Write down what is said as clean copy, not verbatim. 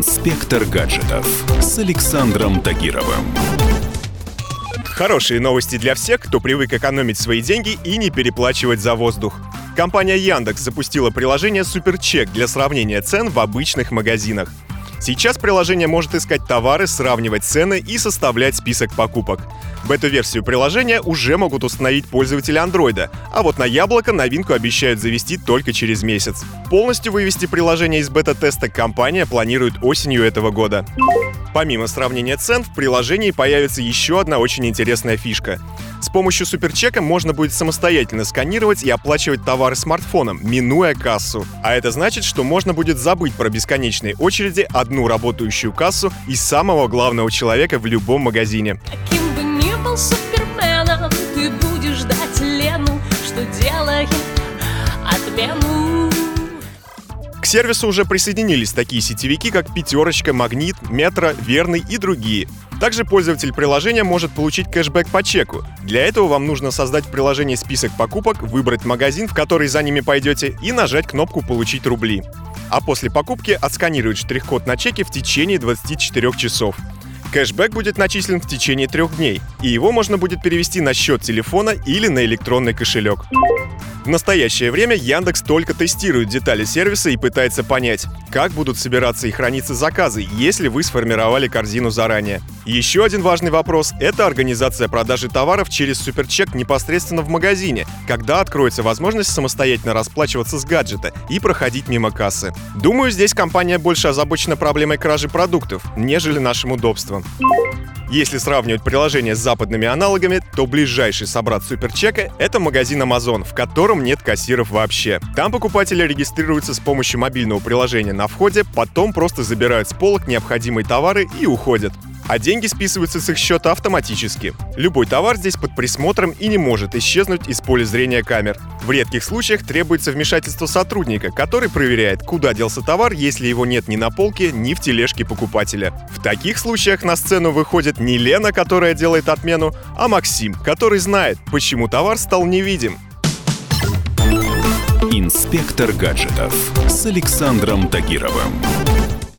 Инспектор гаджетов с Александром Тагировым. Хорошие новости для всех, кто привык экономить свои деньги и не переплачивать за воздух. Компания Яндекс запустила приложение «Суперчек» для сравнения цен в обычных магазинах. Сейчас приложение может искать товары, сравнивать цены и составлять список покупок. Бета-версию приложения уже могут установить пользователи Андроида, а вот на Яблоко новинку обещают завести только через месяц. Полностью вывести приложение из бета-теста компания планирует осенью этого года. Помимо сравнения цен, в приложении появится еще одна очень интересная фишка. С помощью Суперчека можно будет самостоятельно сканировать и оплачивать товары смартфоном, минуя кассу. А это значит, что можно будет забыть про бесконечные очереди, одну работающую кассу и самого главного человека в любом магазине. Каким бы ни был суперменом, ты будешь ждать Лену, что делает отмену. К сервису уже присоединились такие сетевики, как «Пятерочка», «Магнит», «Метро», «Верный» и другие. Также пользователь приложения может получить кэшбэк по чеку. Для этого вам нужно создать в приложении список покупок, выбрать магазин, в который за ними пойдете, и нажать кнопку «Получить рубли». А после покупки отсканировать штрих-код на чеке в течение 24 часов. Кэшбэк будет начислен в течение 3 дней, и его можно будет перевести на счет телефона или на электронный кошелек. В настоящее время Яндекс только тестирует детали сервиса и пытается понять, как будут собираться и храниться заказы, если вы сформировали корзину заранее. Еще один важный вопрос – это организация продажи товаров через Суперчек непосредственно в магазине, когда откроется возможность самостоятельно расплачиваться с гаджета и проходить мимо кассы. Думаю, здесь компания больше озабочена проблемой кражи продуктов, нежели нашим удобством. Если сравнивать приложение с западными аналогами, то ближайший собрат Суперчека – это магазин Amazon, в котором нет кассиров вообще. Там покупатели регистрируются с помощью мобильного приложения на входе, потом просто забирают с полок необходимые товары и уходят. А деньги списываются с их счета автоматически. Любой товар здесь под присмотром и не может исчезнуть из поля зрения камер. В редких случаях требуется вмешательство сотрудника, который проверяет, куда делся товар, если его нет ни на полке, ни в тележке покупателя. В таких случаях на сцену выходит не Лена, которая делает отмену, а Максим, который знает, почему товар стал невидим. Инспектор гаджетов с Александром Тагировым.